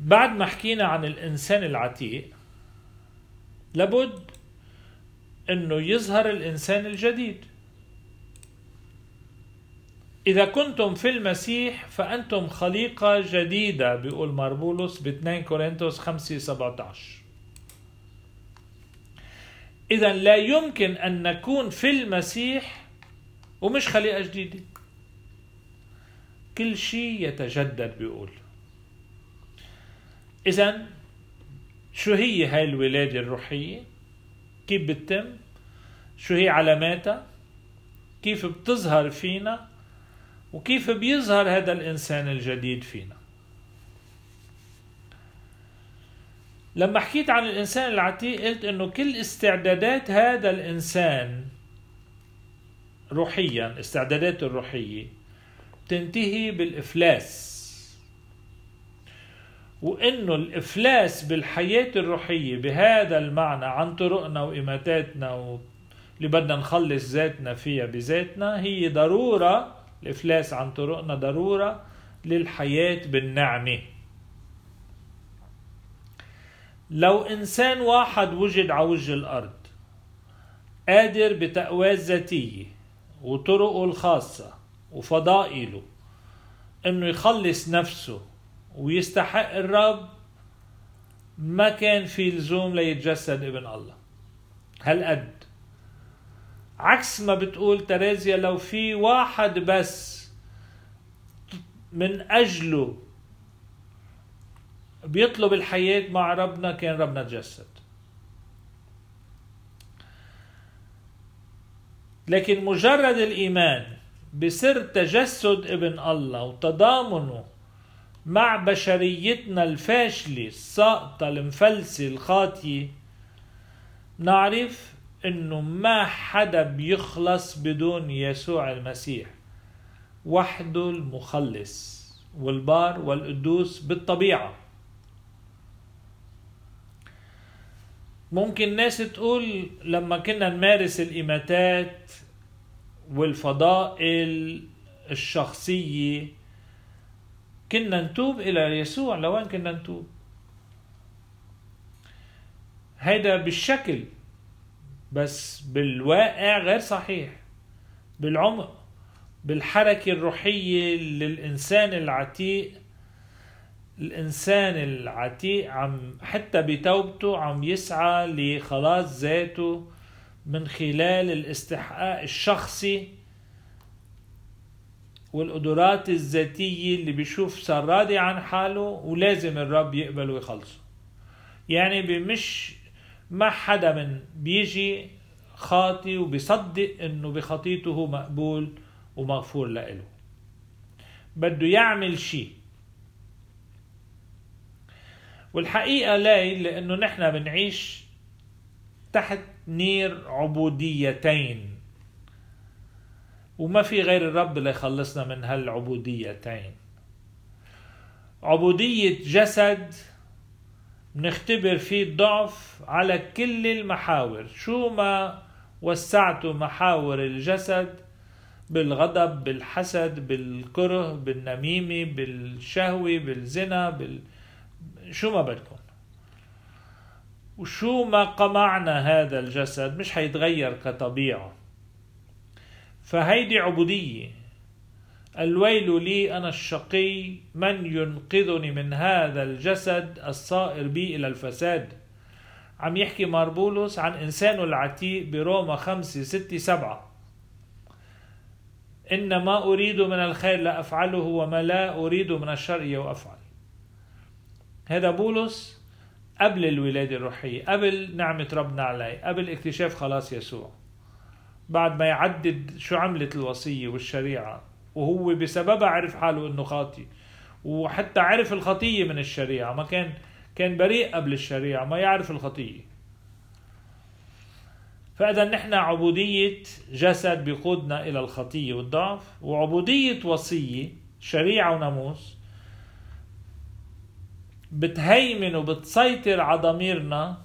بعد ما حكينا عن الإنسان العتيق لابد أنه يظهر الإنسان الجديد. إذا كنتم في المسيح فأنتم خليقة جديدة، بيقول مار بولس ب 2 كورنثوس 5:17. إذا لا يمكن أن نكون في المسيح ومش خليقة جديدة. كل شيء يتجدد بيقول. إذا شو هي هاي الولادة الروحية؟ كيف بتتم؟ شو هي علاماتها؟ كيف بتظهر فينا؟ وكيف بيظهر هذا الإنسان الجديد فينا؟ لما حكيت عن الإنسان العتيق قلت إنه كل استعدادات هذا الإنسان روحيا، استعداداته الروحية تنتهي بالإفلاس، وإنه الإفلاس بالحياة الروحية بهذا المعنى عن طرقنا وإماتاتنا واللي بدنا نخلص ذاتنا فيها بذاتنا، هي ضرورة. الإفلاس عن طرقنا ضرورة للحياة بالنعمة. لو إنسان واحد وجد على وجه الأرض قادر بتقواه الذاتية وطرقه الخاصة وفضائله إنه يخلص نفسه ويستحق الرب، ما كان في لزوم ليتجسد ابن الله هالقد. عكس ما بتقول ترازيا، لو في واحد بس من أجله بيطلب الحياة مع ربنا كان ربنا تجسد. لكن مجرد الإيمان بسر تجسد ابن الله وتضامنه مع بشريتنا الفاشلة الساقطة المفلسة الخاطية، نعرف إنه ما حدا بيخلص بدون يسوع المسيح وحده المخلص والبار والقدوس بالطبيعة. ممكن ناس تقول لما كنا نمارس الإماتات والفضائل الشخصية كنا نتوب إلى يسوع، لوين كنا نتوب؟ هيدا بالشكل، بس بالواقع غير صحيح. بالعمق، بالحركة الروحية للإنسان العتيق، الإنسان العتيق عم حتى بتوبته عم يسعى لخلاص ذاته من خلال الاستحقاق الشخصي والقدرات الذاتية اللي بيشوف صار راضي عن حاله ولازم الرب يقبل ويخلصه. يعني بمش ما حدا من بيجي خاطي وبيصدق انه بخطيته مقبول ومغفور له، بده يعمل شيء. والحقيقة ليه؟ لانه نحن بنعيش تحت نير عبوديتين وما في غير الرب اللي يخلصنا من هالعبوديتين. عبودية جسد نختبر فيه الضعف على كل المحاور، شو ما وسعتوا محاور الجسد، بالغضب، بالحسد، بالكره، بالنميمة، بالشهوة، بالزنا، شو ما بدكم، وشو ما قمعنا هذا الجسد مش هيتغير كطبيعة. فهيدي عبودية. الويل لي أنا الشقي، من ينقذني من هذا الجسد الصائر بي إلى الفساد. عم يحكي مار بولس عن إنسانه العتيق بروما 5:6-7. إن ما أريد من الخير لا أفعله وما لا أريد من الشر وأفعل. هذا بولس قبل الولادة الروحية، قبل نعمة ربنا عليه، قبل اكتشاف خلاص يسوع، بعد ما يعدد شو عملت الوصية والشريعة، وهو بسببها عرف حاله انه خاطي، وحتى عرف الخطية من الشريعة. ما كان بريء قبل الشريعة، ما يعرف الخطية. فإذا نحن عبودية جسد بيقودنا الى الخطية والضعف، وعبودية وصية شريعة وناموس بتهيمن وبتسيطر على ضميرنا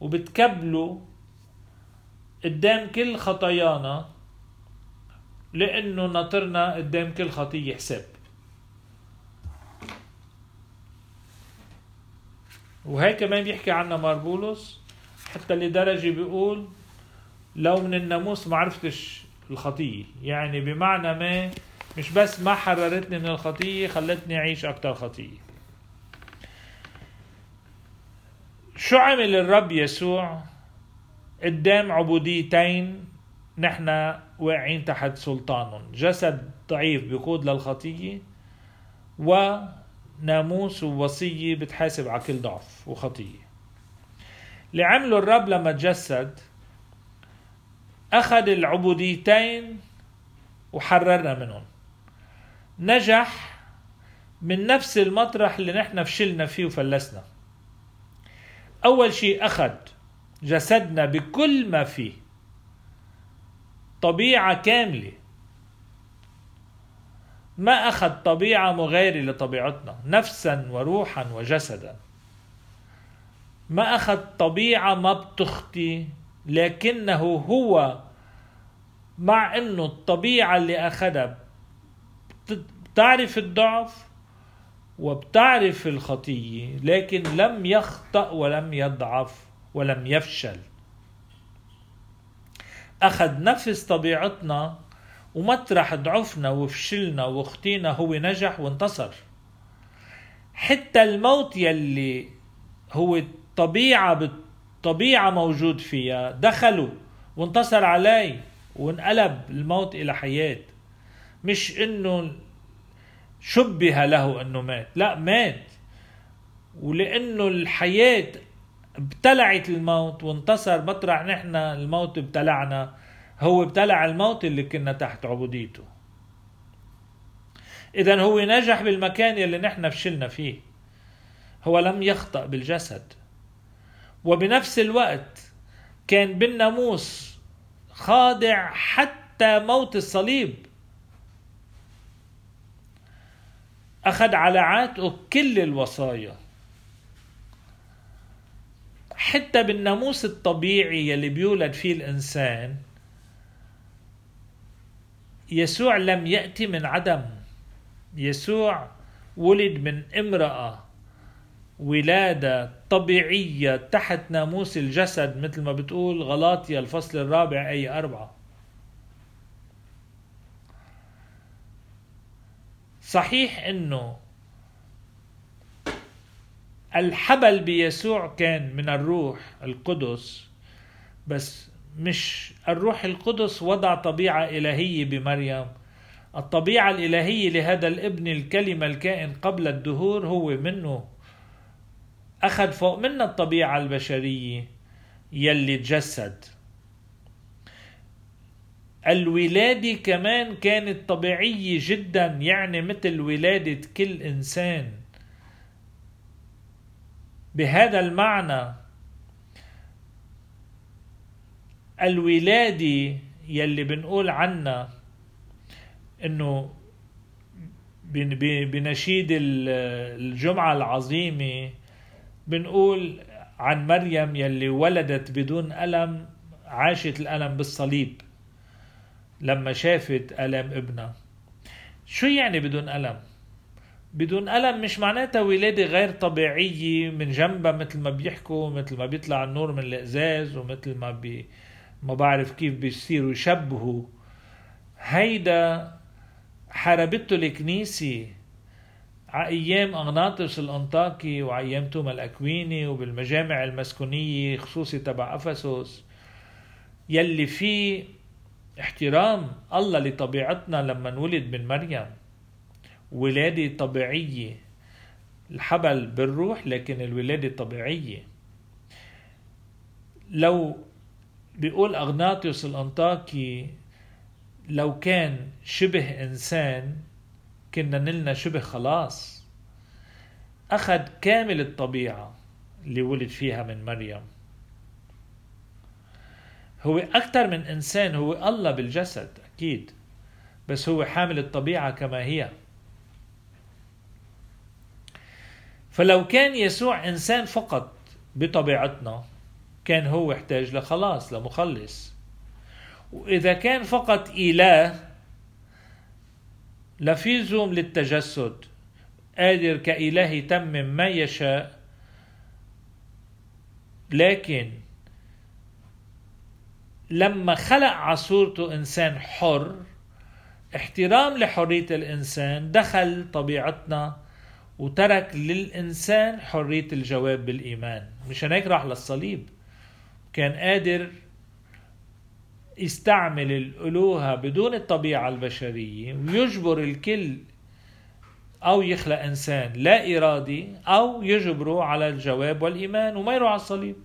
وبتكبله قدام كل خطايانا، لأنه ناطرنا قدام كل خطية حساب. وهي كمان بيحكي عنها مار بولس حتى لدرجة بيقول لو من الناموس ما عرفتش الخطية. يعني بمعنى ما مش بس ما حررتني من الخطية، خلتني أعيش أكتر خطية. شو عمل الرب يسوع قدام عبوديتين نحن واقعين تحت سلطانهم؟ جسد ضعيف بيقود للخطية، وناموس ووصية بتحاسب على كل ضعف وخطية. اللي عمله الرب لما تجسد أخذ العبوديتين وحررنا منهم. نجح من نفس المطرح اللي نحن فشلنا فيه وفلسنا. أول شيء أخذ جسدنا بكل ما فيه، طبيعة كاملة، ما أخذ طبيعة مغايرة لطبيعتنا نفسا وروحا وجسدا، ما أخذ طبيعة ما بتخطي، لكنه هو مع أنه الطبيعة اللي أخذها بتعرف الضعف وبتعرف الخطية، لكن لم يخطأ ولم يضعف ولم يفشل. أخذ نفس طبيعتنا ومطرح ضعفنا وفشلنا وخطينا هو نجح وانتصر. حتى الموت يلي هو الطبيعة بالطبيعة موجود فيها دخلوا وانتصر عليه وانقلب الموت إلى حياة. مش إنه شبه له إنه مات، لا، مات ولأنه الحياة ابتلعت الموت وانتصر. مطرح نحن الموت ابتلعنا، هو ابتلع الموت اللي كنا تحت عبوديته. إذن هو نجح بالمكان اللي نحن فشلنا فيه، هو لم يخطأ بالجسد. وبنفس الوقت كان بالناموس خاضع حتى موت الصليب، أخذ على عاتقه كل الوصايا. حتى بالناموس الطبيعي اللي بيولد فيه الإنسان، يسوع لم يأتي من عدم، يسوع ولد من امرأة ولادة طبيعية تحت ناموس الجسد، مثل ما بتقول غلاطية 4:4. صحيح انه الحبل بيسوع كان من الروح القدس، بس مش الروح القدس وضع طبيعة إلهية بمريم. الطبيعة الإلهية لهذا الابن الكلمة الكائن قبل الدهور هو منه، أخذ فوق منا الطبيعة البشرية يلي تجسد. الولادة كمان كانت طبيعية جدا، يعني مثل ولادة كل إنسان. بهذا المعنى الولادة يلي بنقول عنها إنه بنشيد الجمعة العظيمة بنقول عن مريم يلي ولدت بدون ألم، عاشت الألم بالصليب لما شافت ألم ابنها. شو يعني بدون ألم؟ بدون ألم مش معناتها ولادة غير طبيعية من جنبها، مثل ما بيحكوا، مثل ما بيطلع النور من الإزاز، ومثل ما ما بعرف كيف بيصيروا يشبهوا. هيدا حاربته الكنيسة على أيام إغناطيوس الأنطاكي وعلى أيام توم الأكويني وبالمجامع المسكونية خصوصي تبع افسوس، يلي فيه احترام الله لطبيعتنا لما نولد من مريم، ولادة طبيعية، الحبل بالروح لكن الولادة طبيعية. لو بيقول إغناطيوس الأنطاكي لو كان شبه إنسان كنا نلنا شبه خلاص. أخذ كامل الطبيعة اللي ولد فيها من مريم، هو أكتر من إنسان، هو الله بالجسد أكيد، بس هو حامل الطبيعة كما هي. فلو كان يسوع إنسان فقط بطبيعتنا كان هو يحتاج لخلاص، لمخلص. وإذا كان فقط إله لفي زوم للتجسد، قادر كإله يتمم ما يشاء لكن لما خلق على صورته إنسان حر، احترام لحرية الإنسان دخل طبيعتنا وترك للإنسان حرية الجواب بالإيمان. مشان هيك راح للصليب، كان قادر يستعمل الألوهة بدون الطبيعة البشرية ويجبر الكل أو يخلق إنسان لا إرادي أو يجبره على الجواب والإيمان وما يروح على الصليب.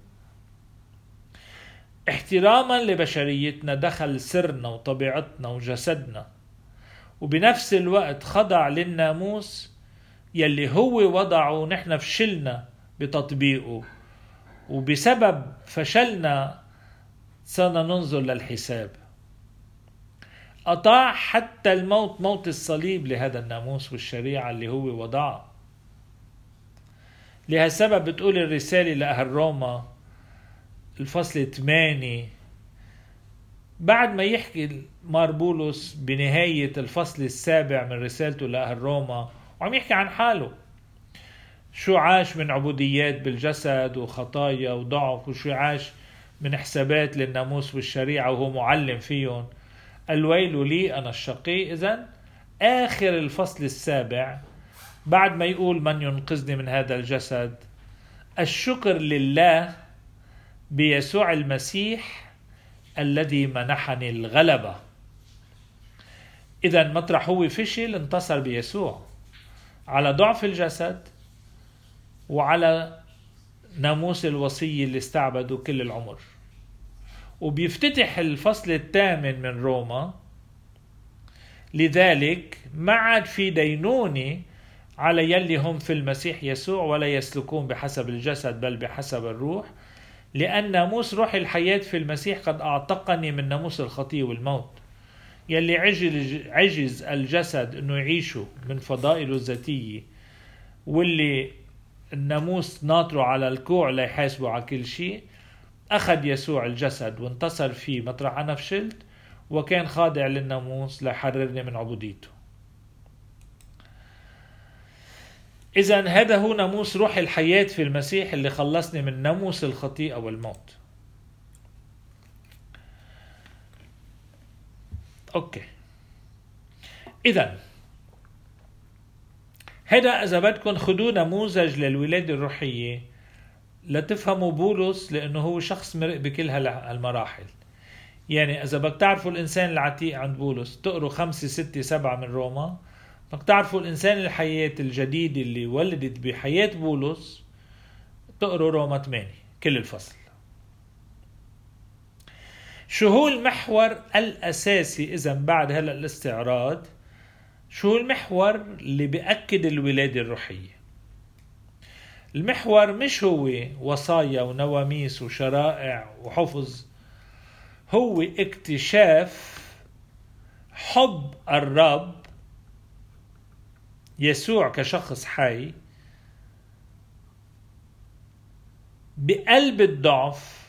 احتراما لبشريتنا دخل سرنا وطبيعتنا وجسدنا، وبنفس الوقت خضع للناموس يلي هو وضعه. نحن فشلنا بتطبيقه، وبسبب فشلنا صرنا ننظر للحساب. أطاع حتى الموت، موت الصليب، لهذا الناموس والشريعة اللي هو وضعها. لهالسبب بتقول الرسالة لأهل روما الفصل 8 بعد ما يحكي مار بولس بنهاية الفصل 7 من رسالته لأهل روما، وعم يحكي عن حاله شو عاش من عبوديات بالجسد وخطايا وضعف، وشو عاش من حسابات للناموس والشريعة وهو معلم فيهم. الويل لي أنا الشقي. إذن آخر الفصل 7 بعد ما يقول من ينقذني من هذا الجسد، الشكر لله بيسوع المسيح الذي منحني الغلبة. إذن مطرح هو فشل، انتصر بيسوع على ضعف الجسد وعلى ناموس الوصية اللي استعبدوا كل العمر. وبيفتتح الفصل 8 من روما، لذلك ما عاد في دينوني على يلي هم في المسيح يسوع ولا يسلكون بحسب الجسد بل بحسب الروح، لأن ناموس روح الحياة في المسيح قد أعتقني من ناموس الخطية والموت يلي عجز الجسد أنه يعيشه من فضائله الذاتية، واللي الناموس ناطره على الكوع لا يحاسبه على كل شيء. أخذ يسوع الجسد وانتصر فيه مطرح أنا فشلت وكان خاضع للناموس ليحررني من عبوديته. إذن هذا هو ناموس روح الحياة في المسيح اللي خلصني من ناموس الخطيئة والموت. أوكي، إذن هذا إذا بدكم خدوا نموذج للولادة الروحية لتفهموا بولس، لأنه هو شخص مرق بكل هالمراحل. يعني إذا بدك تعرفوا الإنسان العتيق عند بولس تقروا 5، 6، 7 من روما، بدك تعرفوا الإنسان الحياة الجديد اللي ولدت بحياة بولس تقروا روما 8 كل الفصل. شو هو المحور الأساسي إذا بعد هلا الاستعراض؟ شو هو المحور اللي بيأكد الولادة الروحية؟ المحور مش هو وصايا ونواميس وشرائع وحفظ، هو اكتشاف حب الرب يسوع كشخص حي بقلب الضعف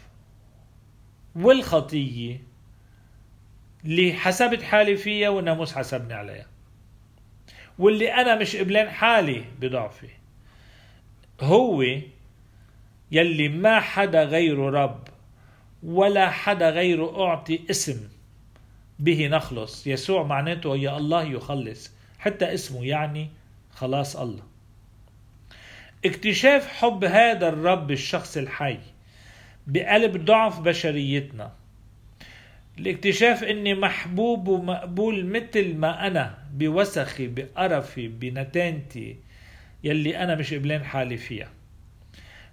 والخطية اللي حسبت حالي فيها والناموس حسبني عليها، واللي أنا مش قبلان حالي بضعفي. هو يلي ما حدا غيره رب ولا حدا غيره أعطي اسم به نخلص. يسوع معناته يا الله يخلص، حتى اسمه يعني خلاص الله. اكتشاف حب هذا الرب الشخص الحي بقلب ضعف بشريتنا، الاكتشاف اني محبوب ومقبول مثل ما انا بوسخي بقرفي بنتانتي يلي انا مش قبلان حالي فيها،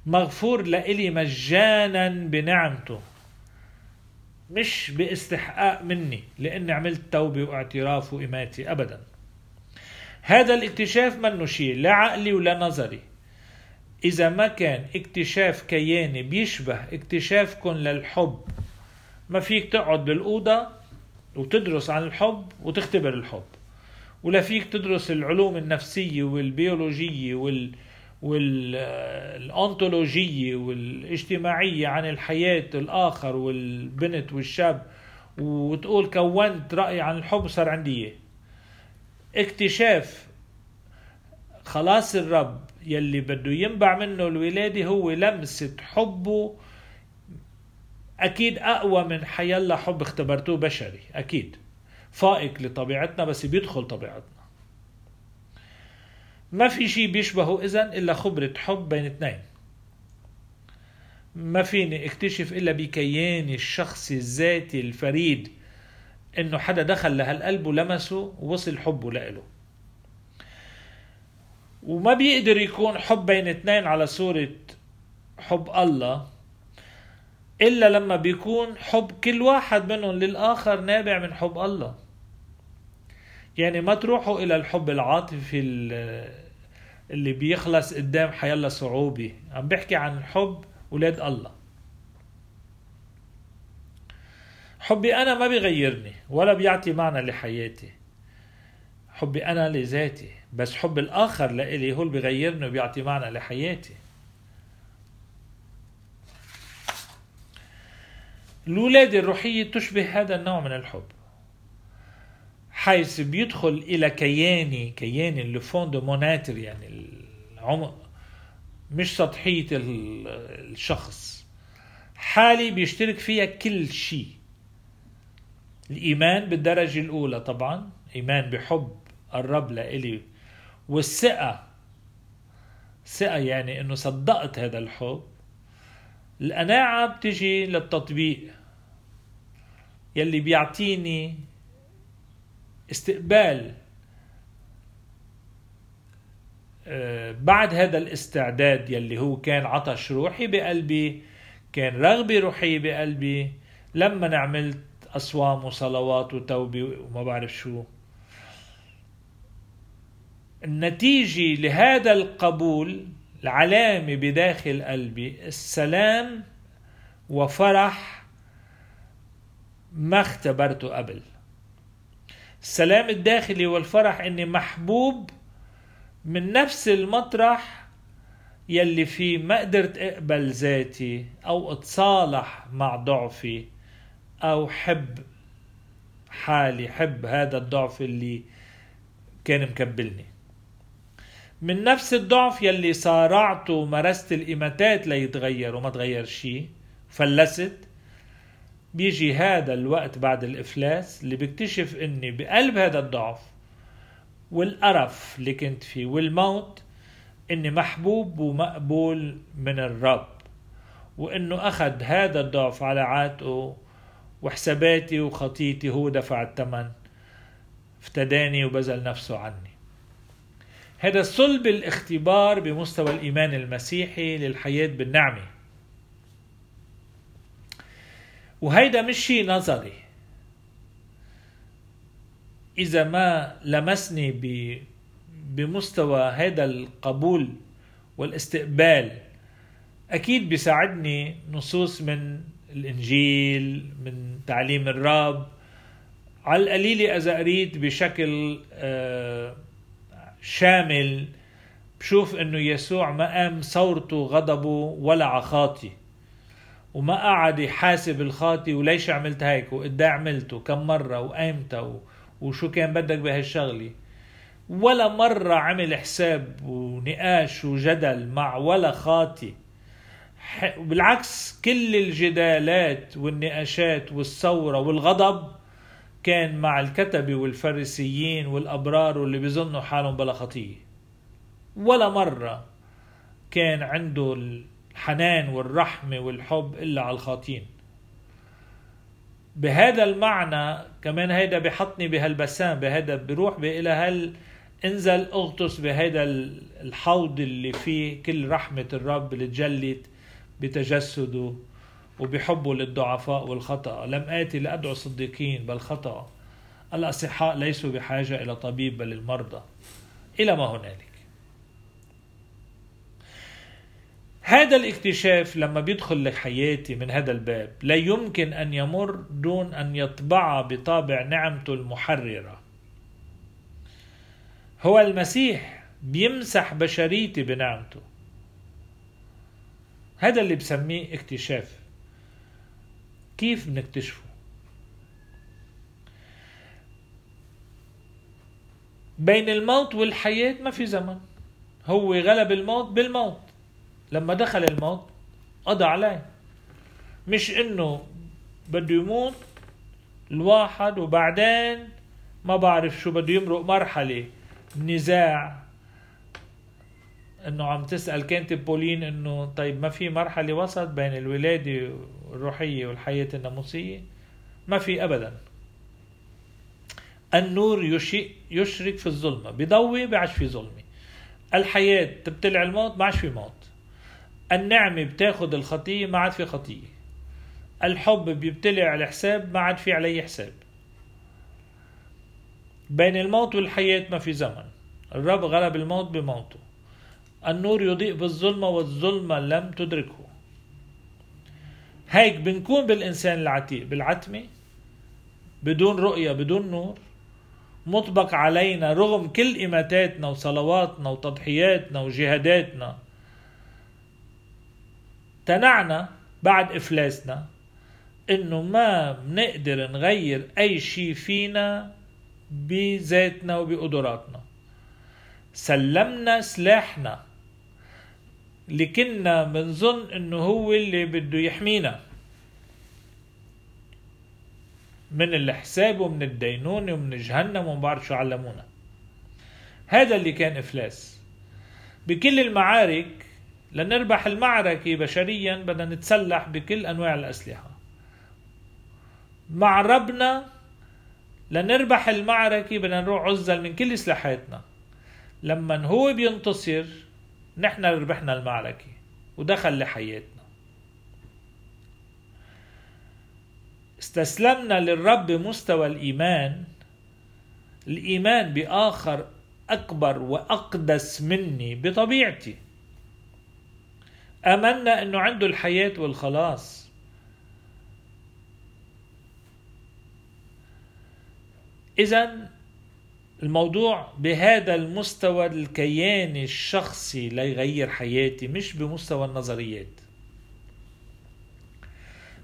مغفور لإلي مجانا بنعمته مش باستحقاق مني لاني عملت توبة واعتراف وإماتي ابدا. هذا الاكتشاف منه شيء لا عقلي ولا نظري، اذا ما كان اكتشاف كياني بيشبه اكتشافكم للحب. ما فيك تقعد بالأوضة وتدرس عن الحب وتختبر الحب، ولا فيك تدرس العلوم النفسية والبيولوجية والأنطولوجية والاجتماعية عن الحياة الآخر والبنت والشاب وتقول كونت رأي عن الحب صار عندي. اكتشاف خلاص الرب يلي بده ينبع منه الولادة هو لمسة حبه أكيد أقوى من حيالله حب اختبرتوه بشري، أكيد فائق لطبيعتنا بس بيدخل طبيعتنا. ما في شيء بيشبهه إذن إلا خبرة حب بين اثنين. ما فيني اكتشف إلا بكياني الشخصي الذاتي الفريد إنه حدا دخل لهالقلب ولمسه ووصل حبه لإله. وما بيقدر يكون حب بين اثنين على صورة حب الله إلا لما بيكون حب كل واحد منهم للآخر نابع من حب الله. يعني ما تروحوا إلى الحب العاطفي اللي بيخلص قدام حيالله صعوبة. عم بحكي عن حب أولاد الله. حبي أنا ما بيغيرني ولا بيعطي معنى لحياتي، حبي أنا لذاتي، بس حب الآخر لإلي هو اللي بيغيرني وبيعطي معنى لحياتي. الولادة الروحية تشبه هذا النوع من الحب، حيث بيدخل إلى كياني اللي فوندو موناتر، يعني العمق، مش سطحية الشخص. حالي بيشترك فيها كل شيء. الإيمان بالدرجة الأولى طبعا، إيمان بحب الرب لإلي، والثقة، ثقة يعني إنه صدقت هذا الحب. القناعة بتجي للتطبيق يلي بيعطيني استقبال بعد هذا الاستعداد يلي هو كان عطش روحي بقلبي، كان رغبة روحية بقلبي لما نعملت أصوام وصلوات وتوبة وما بعرف شو. النتيجة لهذا القبول، العلامة بداخل قلبي، السلام وفرح ما اختبرته قبل. السلام الداخلي والفرح اني محبوب من نفس المطرح يلي فيه ما قدرت اقبل ذاتي او اتصالح مع ضعفي او حب حالي، حب هذا الضعف اللي كان مكبلني، من نفس الضعف يلي صارعت ومارست الإماتات ليتغير وما تغير شيء، فلست. بيجي هذا الوقت بعد الإفلاس اللي بكتشف إني بقلب هذا الضعف والقرف اللي كنت فيه والموت إني محبوب ومقبول من الرب، وإنه أخذ هذا الضعف على عاتقه وحساباتي وخطيتي، هو دفع الثمن، افتداني وبذل نفسه عني. هذا صلب الاختبار بمستوى الإيمان المسيحي للحياة بالنعمة. وهيدا مش شيء نظري. إذا ما لمسني بمستوى هذا القبول والاستقبال، أكيد بيساعدني نصوص من الإنجيل، من تعليم الرب، على القليلة إذا قريت بشكل شامل بشوف انه يسوع ما قام صورته غضبه ولا عخاطي، وما قعد يحاسب الخاطي وليش عملت هيك وإدا عملته كم مرة وقامته وشو كان بدك بهالشغلة، ولا مرة عمل حساب ونقاش وجدل مع ولا خاطي. بالعكس كل الجدالات والنقاشات والثورة والغضب كان مع الكتبة والفريسيين والأبرار واللي بيظنوا حالهم بلا خطية. ولا مرة كان عنده الحنان والرحمة والحب إلا على الخاطين. بهذا المعنى كمان هيدا بحطني بهالبسام، بهذا بروح إلى انزل أغطس بهذا الحوض اللي فيه كل رحمة الرب اللي تجلت بتجسده وبحبه للضعفاء والخطأ. لم آتي لأدعو صديقين بل خطأ، الأصحاء ليسوا بحاجة إلى طبيب بل المرضى، إلى ما هنالك. هذا الاكتشاف لما بيدخل لحياتي من هذا الباب لا يمكن أن يمر دون أن يطبع بطابع نعمته المحررة. هو المسيح بيمسح بشريتي بنعمته. هذا اللي بسميه اكتشاف. كيف بنكتشفه؟ بين الموت والحياة ما في زمن. هو غلب الموت بالموت، لما دخل الموت قضى عليه، مش انه بده يموت الواحد وبعدين ما بعرف شو بده يمرق مرحلة نزاع. انه عم تسأل كانت بولين انه طيب ما في مرحلة وسط بين الولادة الروحية والحياة الناموسية؟ ما في ابدا. النور يشرك في الظلمة، بيضوي بعش في ظلمة. الحياة بتبتلع الموت، ما عش في موت. النعمة بتاخد الخطية، ما عاد في خطية. الحب بيبتلع الحساب، ما عاد في عليه حساب. بين الموت والحياة ما في زمن، الرب غلب الموت بموته. النور يضيء بالظلمة والظلمة لم تدركه. هيك بنكون بالإنسان العتيق بالعتمة، بدون رؤية، بدون نور. مطبق علينا رغم كل إماتاتنا وصلواتنا وتضحياتنا وجهاداتنا، تنعنا بعد إفلاسنا إنه ما بنقدر نغير أي شيء فينا بذاتنا وبقدراتنا. سلمنا سلاحنا اللي كنا بنظن إنه هو اللي بده يحمينا من الحساب ومن الدينون ومن جهنم وما بعرف شو علمونا. هذا اللي كان إفلاس. بكل المعارك لنربح المعركة بشريا بدنا نتسلح بكل أنواع الأسلحة. مع ربنا لنربح المعركة بدنا نروح عزل من كل سلاحاتنا. لما هو بينتصر نحن ربحنا المعركة ودخل لحياتنا. استسلمنا للرب مستوى الإيمان، الإيمان بآخر أكبر وأقدس مني بطبيعتي. آمنا أنه عنده الحياة والخلاص. إذن الموضوع بهذا المستوى الكياني الشخصي ليغير حياتي، مش بمستوى النظريات.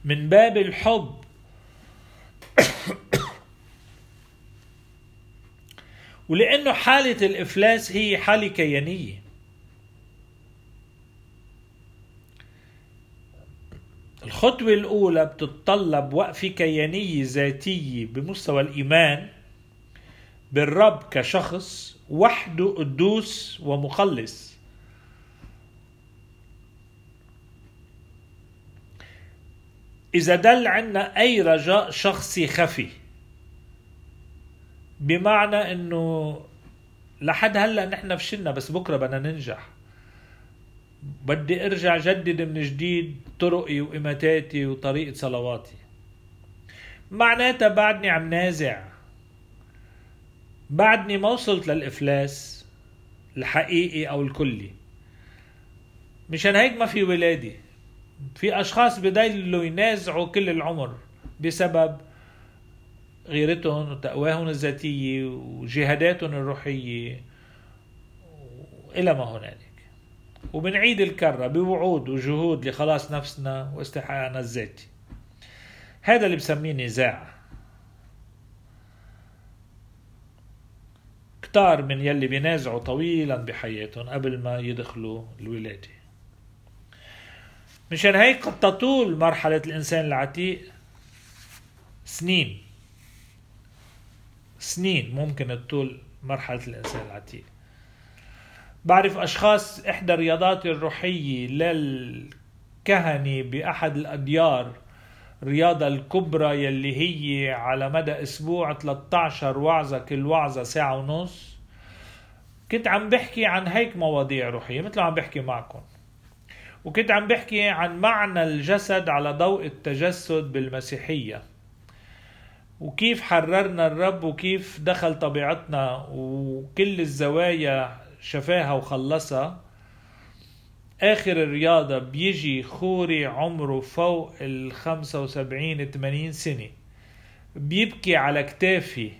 من باب الحب ولأنه حالة الإفلاس هي حالة كيانية، الخطوة الأولى بتتطلب وقفة كيانية ذاتية بمستوى الإيمان بالرب كشخص وحده قدوس ومخلص. إذا دل عنا أي رجاء شخصي خفي، بمعنى أنه لحد هلأ نحن فشلنا بس بكرة بدنا ننجح، بدي أرجع جدد من جديد طرقي وإماتاتي وطريقة صلواتي، معناتها بعدني عم نازع، بعدني ما وصلت للإفلاس الحقيقي أو الكلي. مشان هيك ما في ولادي. في أشخاص بدايلوا ينازعوا كل العمر بسبب غيرتهم وتقواهم الذاتية وجهاداتهم الروحية إلى ما هنالك. وبنعيد الكرة بوعود وجهود لخلاص نفسنا واستحقاقنا الذاتي. هذا اللي بسميه نزاع. كتار من يلي بينازعوا طويلا بحياتهم قبل ما يدخلوا الولادة. مشان هيك قد تطول مرحلة الإنسان العتيق سنين ممكن تطول مرحلة الإنسان العتيق. بعرف أشخاص إحدى رياضاتي الروحية للكهنة بأحد الأديار، الرياضة الكبرى يلي هي على مدى أسبوع 13 وعظة، كل وعظة ساعة ونص، كنت عم بحكي عن هيك مواضيع روحية مثل عم بحكي معكم، وكنت عم بحكي عن معنى الجسد على ضوء التجسد بالمسيحية، وكيف حررنا الرب وكيف دخل طبيعتنا وكل الزوايا شفاها وخلصها. آخر الرياضة بيجي خوري عمره فوق 75-80 سنة بيبكي على كتافي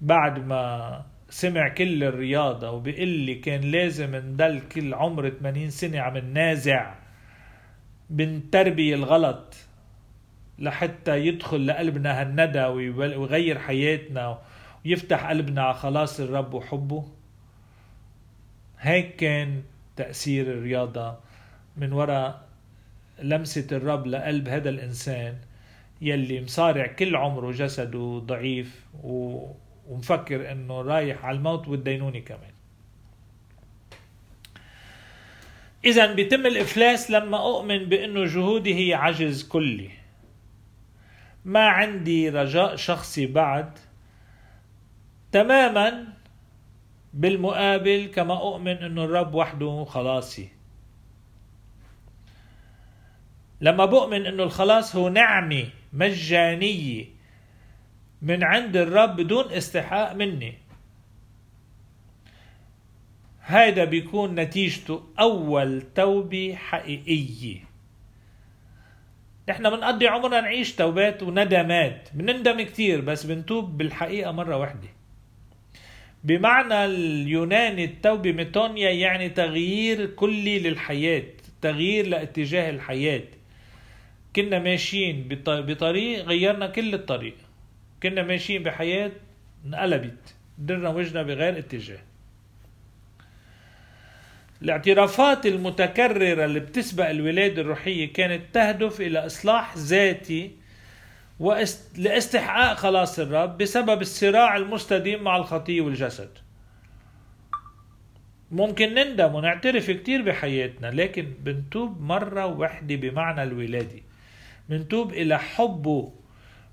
بعد ما سمع كل الرياضة، وبيقول لي كان لازم ندل كل عمر 80 سنة عم ننازع بالتربية الغلط لحتى يدخل لقلبنا هالندى ويغير حياتنا ويفتح قلبنا على خلاص الرب وحبه. هيك كان تأثير الرياضة من وراء لمسة الرب لقلب هذا الإنسان يلي مصارع كل عمره جسده ضعيف ومفكر أنه رايح على الموت والدينونة كمان. إذن بيتم الإفلاس لما أؤمن بأنه جهودي هي عجز كلي، ما عندي رجاء شخصي بعد، تماما بالمقابل كما أؤمن أنه الرب وحده خلاصي. لما بؤمن أنه الخلاص هو نعمة مجانية من عند الرب بدون استحقاق مني، هذا بيكون نتيجته أول توبة حقيقية. نحن بنقضي عمرنا نعيش توبات وندمات، بنندم كتير بس بنتوب بالحقيقة مرة واحدة. بمعنى اليوناني التوبة ميتونيا يعني تغيير كلي للحياة، تغيير لاتجاه الحياة. كنا ماشيين بطريق غيرنا كل الطريق، كنا ماشيين بحياة انقلبت، درنا وجهنا بغير اتجاه. الاعترافات المتكررة اللي بتسبق الولادة الروحية كانت تهدف إلى إصلاح ذاتي لاستحقاق خلاص الرب بسبب الصراع المستديم مع الخطية والجسد. ممكن نندم ونعترف كتير بحياتنا، لكن بنتوب مرة واحدة بمعنى الولادي، بنتوب إلى حبه،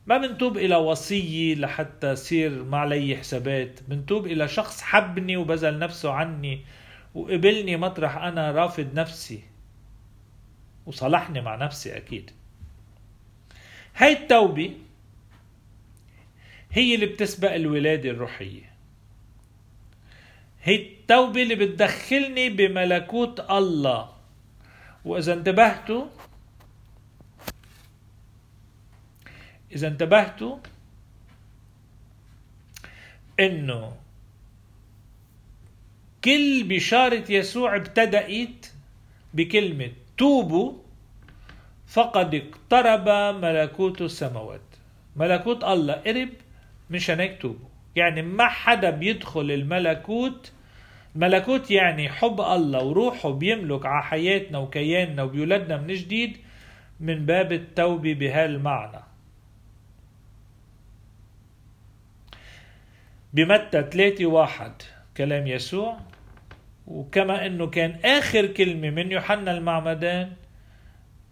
ما بنتوب إلى وصية لحتى يصير ما علي حسابات، بنتوب إلى شخص حبني وبذل نفسه عني وقبلني مطرح أنا رافض نفسي وصلحني مع نفسي. أكيد هاي التوبة هي اللي بتسبق الولادة الروحية، هي التوبة اللي بتدخلني بملكوت الله. وإذا انتبهتوا إنه كل بشارة يسوع ابتدأت بكلمة توبوا فقد اقترب ملكوت السماوات. ملكوت الله قرب، مشان هيك توبوا. يعني ما حدا بيدخل الملكوت. ملكوت يعني حب الله وروحه بيملك على حياتنا وكياننا وبيولدنا من جديد من باب التوبة بهالمعنى. بمتى 3:1 كلام يسوع، وكما انه كان اخر كلمة من يوحنا المعمدان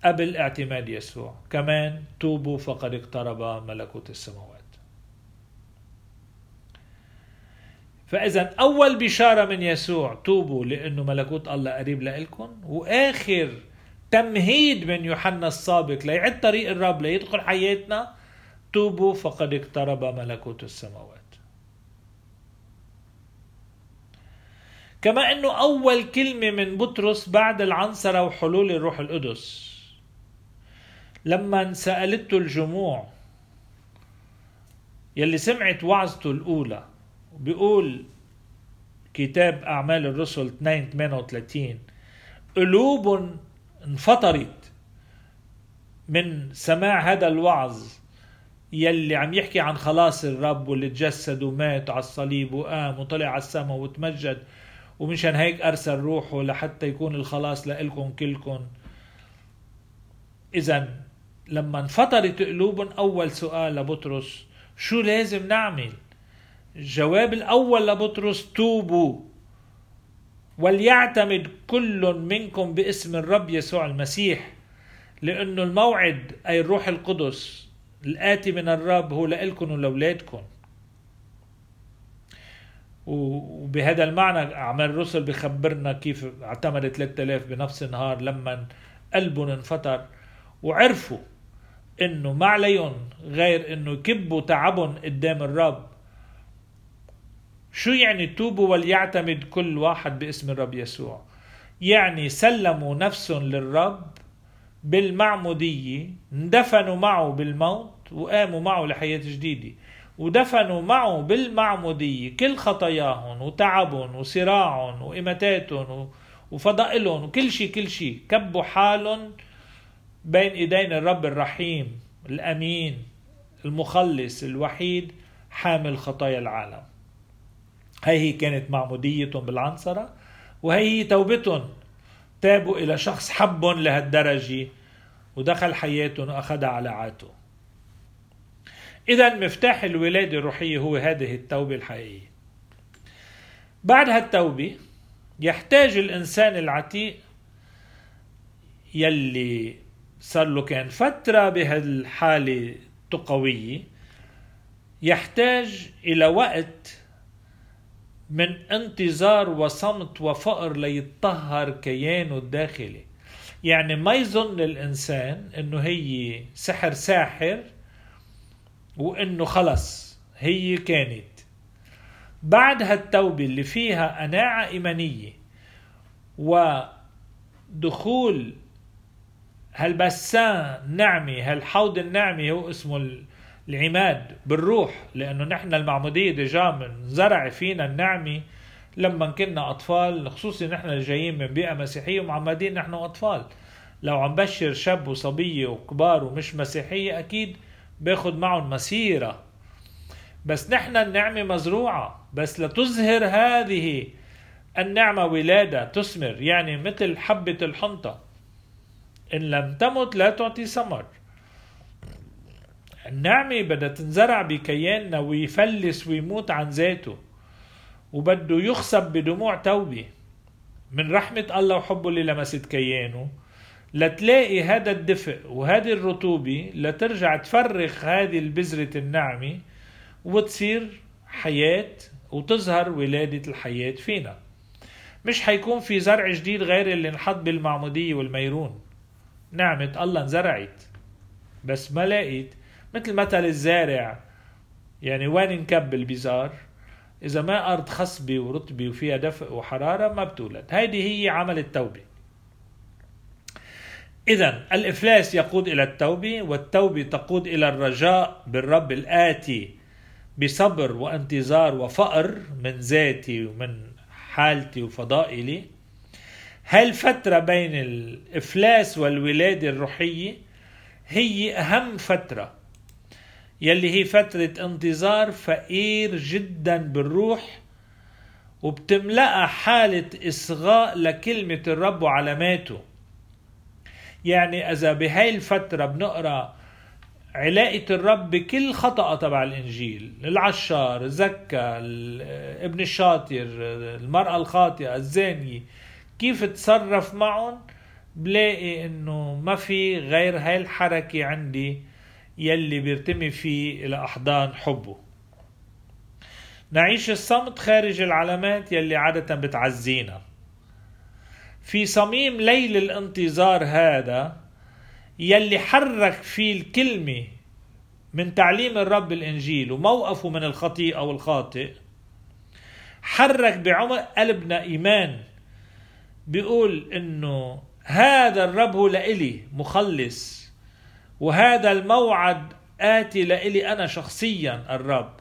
قبل اعتماد يسوع كمان توبوا فقد اقترب ملكوت السماوات. فاذا اول بشارة من يسوع توبوا لانه ملكوت الله قريب لإلكن، واخر تمهيد من يوحنا السابق ليعد طريق الرب ليدخل حياتنا توبوا فقد اقترب ملكوت السماوات. كما أنه أول كلمة من بطرس بعد العنصرة وحلول الروح القدس لما سألته الجموع يلي سمعت وعظته الأولى، بيقول كتاب أعمال الرسل 2:38 قلوب انفطرت من سماع هذا الوعظ يلي عم يحكي عن خلاص الرب واللي تجسد ومات على الصليب وقام وطلع على السماء وتمجد ومشان هيك أرسل روحه لحتى يكون الخلاص لإلكم كلكم. إذن لما انفطرت قلوبهم أول سؤال لبطرس شو لازم نعمل؟ الجواب الأول لبطرس توبوا وليعتمد كل منكم باسم الرب يسوع المسيح، لأنه الموعد أي الروح القدس الآتي من الرب هو لإلكم ولأولادكم. وبهذا المعنى أعمال الرسل بخبرنا كيف اعتمد 3000 بنفس النهار لما قلبهم انفطر وعرفوا انه ما عليهم غير انه يكبوا تعبهم قدام الرب. شو يعني توبوا وليعتمد كل واحد باسم الرب يسوع؟ يعني سلموا نفسهم للرب بالمعمودية، اندفنوا معه بالموت وقاموا معه لحياة جديدة، ودفنوا معه بالمعمودية كل خطاياهم وتعبهم وصراعهم وإماتاتهم وفضائلهم وكل شيء كبوا حالهم بين إيدين الرب الرحيم الأمين المخلص الوحيد حامل خطايا العالم. هي كانت معموديتهم بالعنصرة، وهي توبتهم، تابوا إلى شخص حبهم لهالدرجة ودخل حياتهم وأخذها على عاته. إذا مفتاح الولادة الروحية هو هذه التوبة الحقيقية. بعد هالتوبة يحتاج الإنسان العتيق يلي صار له كان فترة بهالحالة التقوية، يحتاج إلى وقت من انتظار وصمت وفقر ليتطهر كيانه الداخلي. يعني ما يظن الإنسان أنه هي سحر ساحر وأنه خلص هي كانت. بعد هالتوبة اللي فيها قناعة إيمانية ودخول هالبسان نعمي، هالحوض النعمي هو اسمه العماد بالروح، لأنه نحن المعمودية ديجا من زرع فينا النعمي لما كنا أطفال، خصوصي نحن اللي جايين من بيئة مسيحية ومعمدين نحن أطفال. لو عم بشر شاب وصبية وكبار ومش مسيحية أكيد باخد معهم مسيرة، بس نحن النعمة مزروعة، بس لتظهر هذه النعمة ولادة تثمر. يعني مثل حبة الحنطة إن لم تمت لا تعطي ثمر. النعمة بدها تنزرع بكياننا ويفلس ويموت عن ذاته، وبده يخصب بدموع توبة من رحمة الله وحبه اللي لمست كيانه لتلاقي هذا الدفء وهذه الرطوبة لترجع تفرخ هذه البذرة النعمة وتصير حياة وتظهر ولادة الحياة فينا. مش حيكون في زرع جديد غير اللي انحط بالمعمودية والميرون. نعمة الله انزرعت بس ما لقيت، مثل مثل الزارع، يعني وين انكب البزار؟ إذا ما أرض خصبة ورطبة وفيها دفء وحرارة ما بتولد. هذه هي عمل التوبة. إذن الإفلاس يقود إلى التوبة، والتوبة تقود إلى الرجاء بالرب الآتي بصبر وانتظار وفقر من ذاتي ومن حالتي وفضائلي. هالفترة بين الإفلاس والولادة الروحية هي أهم فترة، يلي هي فترة انتظار فقير جدا بالروح، وبتملأ حالة إصغاء لكلمة الرب وعلاماته. يعني إذا بهاي الفترة بنقرأ علاقة الرب بكل خطأ تبع الإنجيل، العشار، الزكا، ابن الشاطر، المرأة الخاطئة، الزانية، كيف تصرف معهم، بلاقي إنه ما في غير هاي الحركة عندي يلي بيرتمي فيه إلى أحضان حبه. نعيش الصمت خارج العلامات يلي عادة بتعزينا. في صميم ليل الانتظار هذا يلي حرك فيه الكلمة من تعليم الرب الإنجيل وموقفه من الخطيئة والخاطئ، حرك بعمق قلبنا إيمان بيقول إنه هذا الرب هو لإلي مخلص، وهذا الموعد آتي لإلي أنا شخصيا. الرب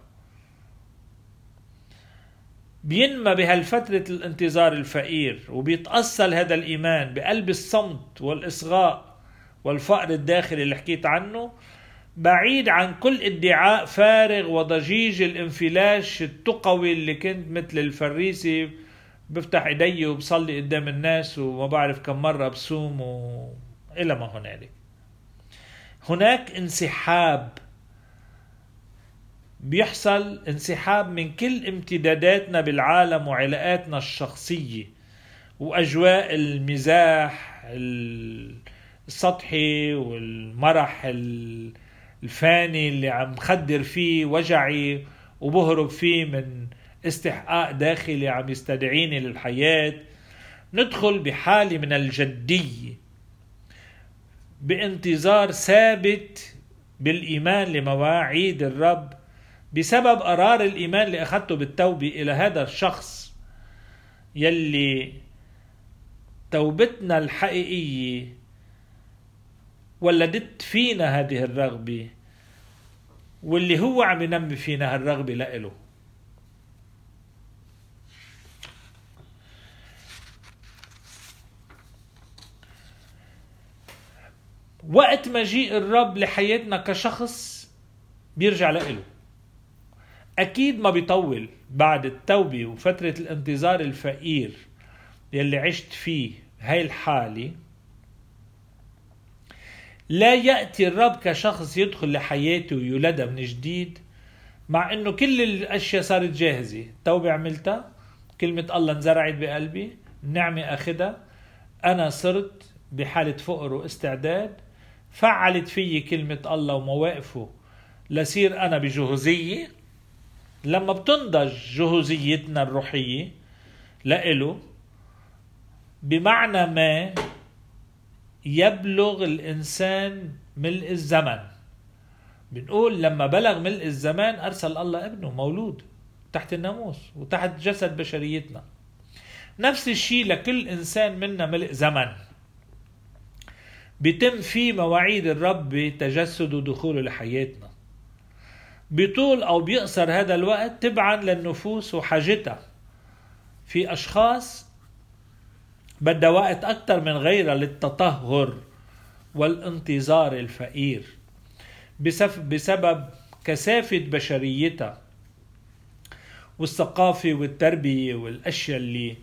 بينمى بهالفترة الانتظار الفقير، وبيتأصل هذا الإيمان بقلب الصمت والإصغاء والفقر الداخلي اللي حكيت عنه، بعيد عن كل ادعاء فارغ وضجيج الانفلاش التقوي اللي كنت مثل الفريسي بفتح ايدي وبصلي قدام الناس وما بعرف كم مرة بصوم إلى ما هنالك. هناك انسحاب بيحصل، انسحاب من كل امتداداتنا بالعالم وعلاقاتنا الشخصية وأجواء المزاح السطحي والمرح الفاني اللي عم خدر فيه وجعي وبهرب فيه من استحقاق داخلي عم يستدعيني للحياة. ندخل بحالة من الجدية بانتظار ثابت بالإيمان لمواعيد الرب بسبب قرار الإيمان اللي أخذته بالتوبة إلى هذا الشخص يلي توبتنا الحقيقية ولدت فينا هذه الرغبة، واللي هو عم ينمي فينا هالرغبة لإله. وقت مجيء الرب لحياتنا كشخص بيرجع لإله، أكيد ما بيطول بعد التوبة وفترة الانتظار الفقير يلي عشت فيه هاي الحالة. لا يأتي الرب كشخص يدخل لحياته ويولدها من جديد مع انه كل الاشياء صارت جاهزة. توبة عملتها، كلمة الله انزرعت بقلبي، نعمة اخدها، انا صرت بحالة فقر واستعداد، فعلت فيي كلمة الله ومواقفه لصير انا بجهوزية. لما بتنضج جهوزيتنا الروحية لإله بمعنى ما يبلغ الإنسان ملء الزمن. بنقول لما بلغ ملء الزمان أرسل الله ابنه مولود تحت الناموس وتحت جسد بشريتنا. نفس الشيء لكل إنسان منا ملء زمن بيتم فيه مواعيد الرب بتجسد ودخوله لحياتنا. بيطول أو بيقصر هذا الوقت تبعا للنفوس وحاجتها. في أشخاص بدها وقت أكتر من غيرها للتطهر والانتظار الفقير بسبب كثافة بشريتها والثقافة والتربية والأشياء اللي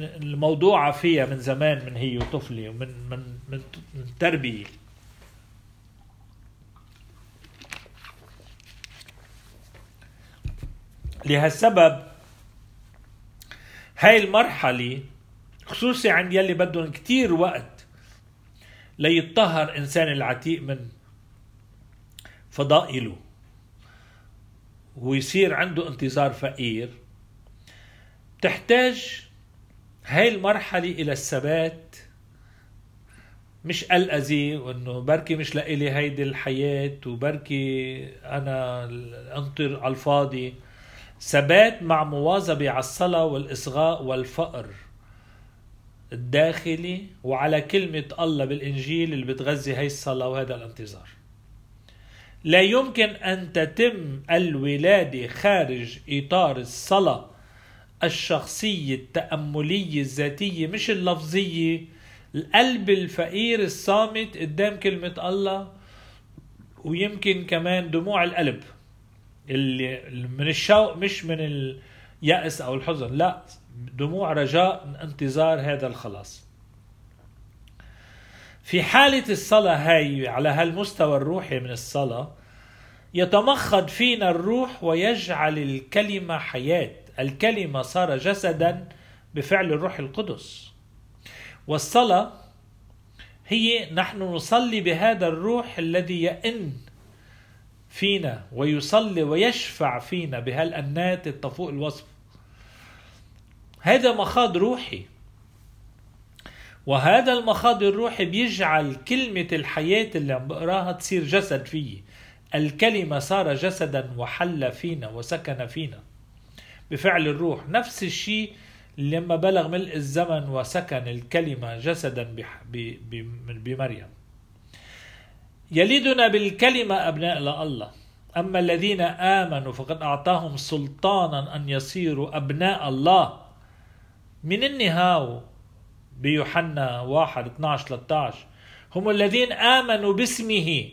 الموضوعة فيها من زمان، من هي وطفلة ومن من من تربية. لهالسبب هاي المرحلة خصوصي عند يلي بدهم كتير وقت ليتطهر إنسان العتيق من فضائله ويصير عنده انتظار فقير، تحتاج هاي المرحلة إلى الثبات. مش الأذي وأنه بركي مش لإلي هيدي الحياة وبركي أنا أنطر على الفاضي. ثبات مع مواظبة على الصلاة والإصغاء والفقر الداخلي وعلى كلمة الله بالإنجيل اللي بتغذي هاي الصلاة وهذا الانتظار. لا يمكن أن تتم الولادة خارج إطار الصلاة الشخصية التأملية الذاتية مش اللفظية. القلب الفقير الصامت قدام كلمة الله، ويمكن كمان دموع القلب اللي من الشوق مش من اليأس أو الحزن، لا، دموع رجاء انتظار هذا الخلاص. في حالة الصلاة هاي على هالمستوى الروحي من الصلاة يتمخض فينا الروح ويجعل الكلمة حياة. الكلمة صار جسدا بفعل الروح القدس، والصلاة هي نحن نصلي بهذا الروح الذي يئن فينا ويصلي ويشفع فينا بهالأنات التفوق الوصف. هذا مخاض روحي، وهذا المخاض الروحي بيجعل كلمة الحياة اللي عم بقراها تصير جسد فيه. الكلمة صار جسدا وحل فينا وسكن فينا بفعل الروح. نفس الشيء لما بلغ ملء الزمن وسكن الكلمة جسدا بمريم. يلدنا بالكلمة أبناء لله، أما الذين آمنوا فقد أعطاهم سلطانا أن يصيروا أبناء الله من النهاو بيوحنا 1:12-13. هم الذين آمنوا باسمه.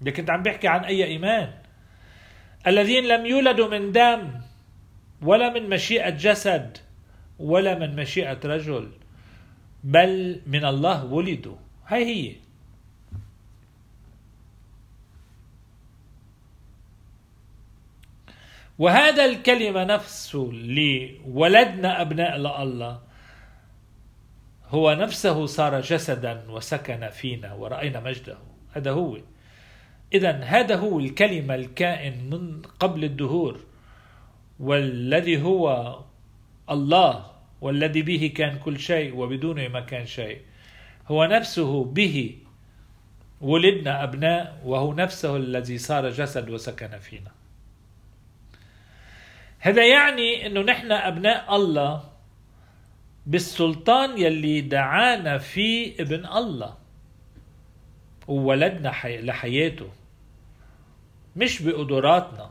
ده كنت عم بحكي عن أي إيمان؟ الذين لم يولدوا من دم ولا من مشيئة جسد ولا من مشيئة رجل بل من الله ولدوا. هاي هي. وهذا الكلمة نفسه اللي ولدنا أبناء لله هو نفسه صار جسدا وسكن فينا ورأينا مجده. هذا هو. إذن هذا هو الكلمة الكائن من قبل الدهور والذي هو الله والذي به كان كل شيء وبدونه ما كان شيء. هو نفسه، به ولدنا أبناء، وهو نفسه الذي صار جسد وسكن فينا. هذا يعني انه نحن ابناء الله بالسلطان يلي دعانا فيه ابن الله وولدنا لحياته مش بقدراتنا.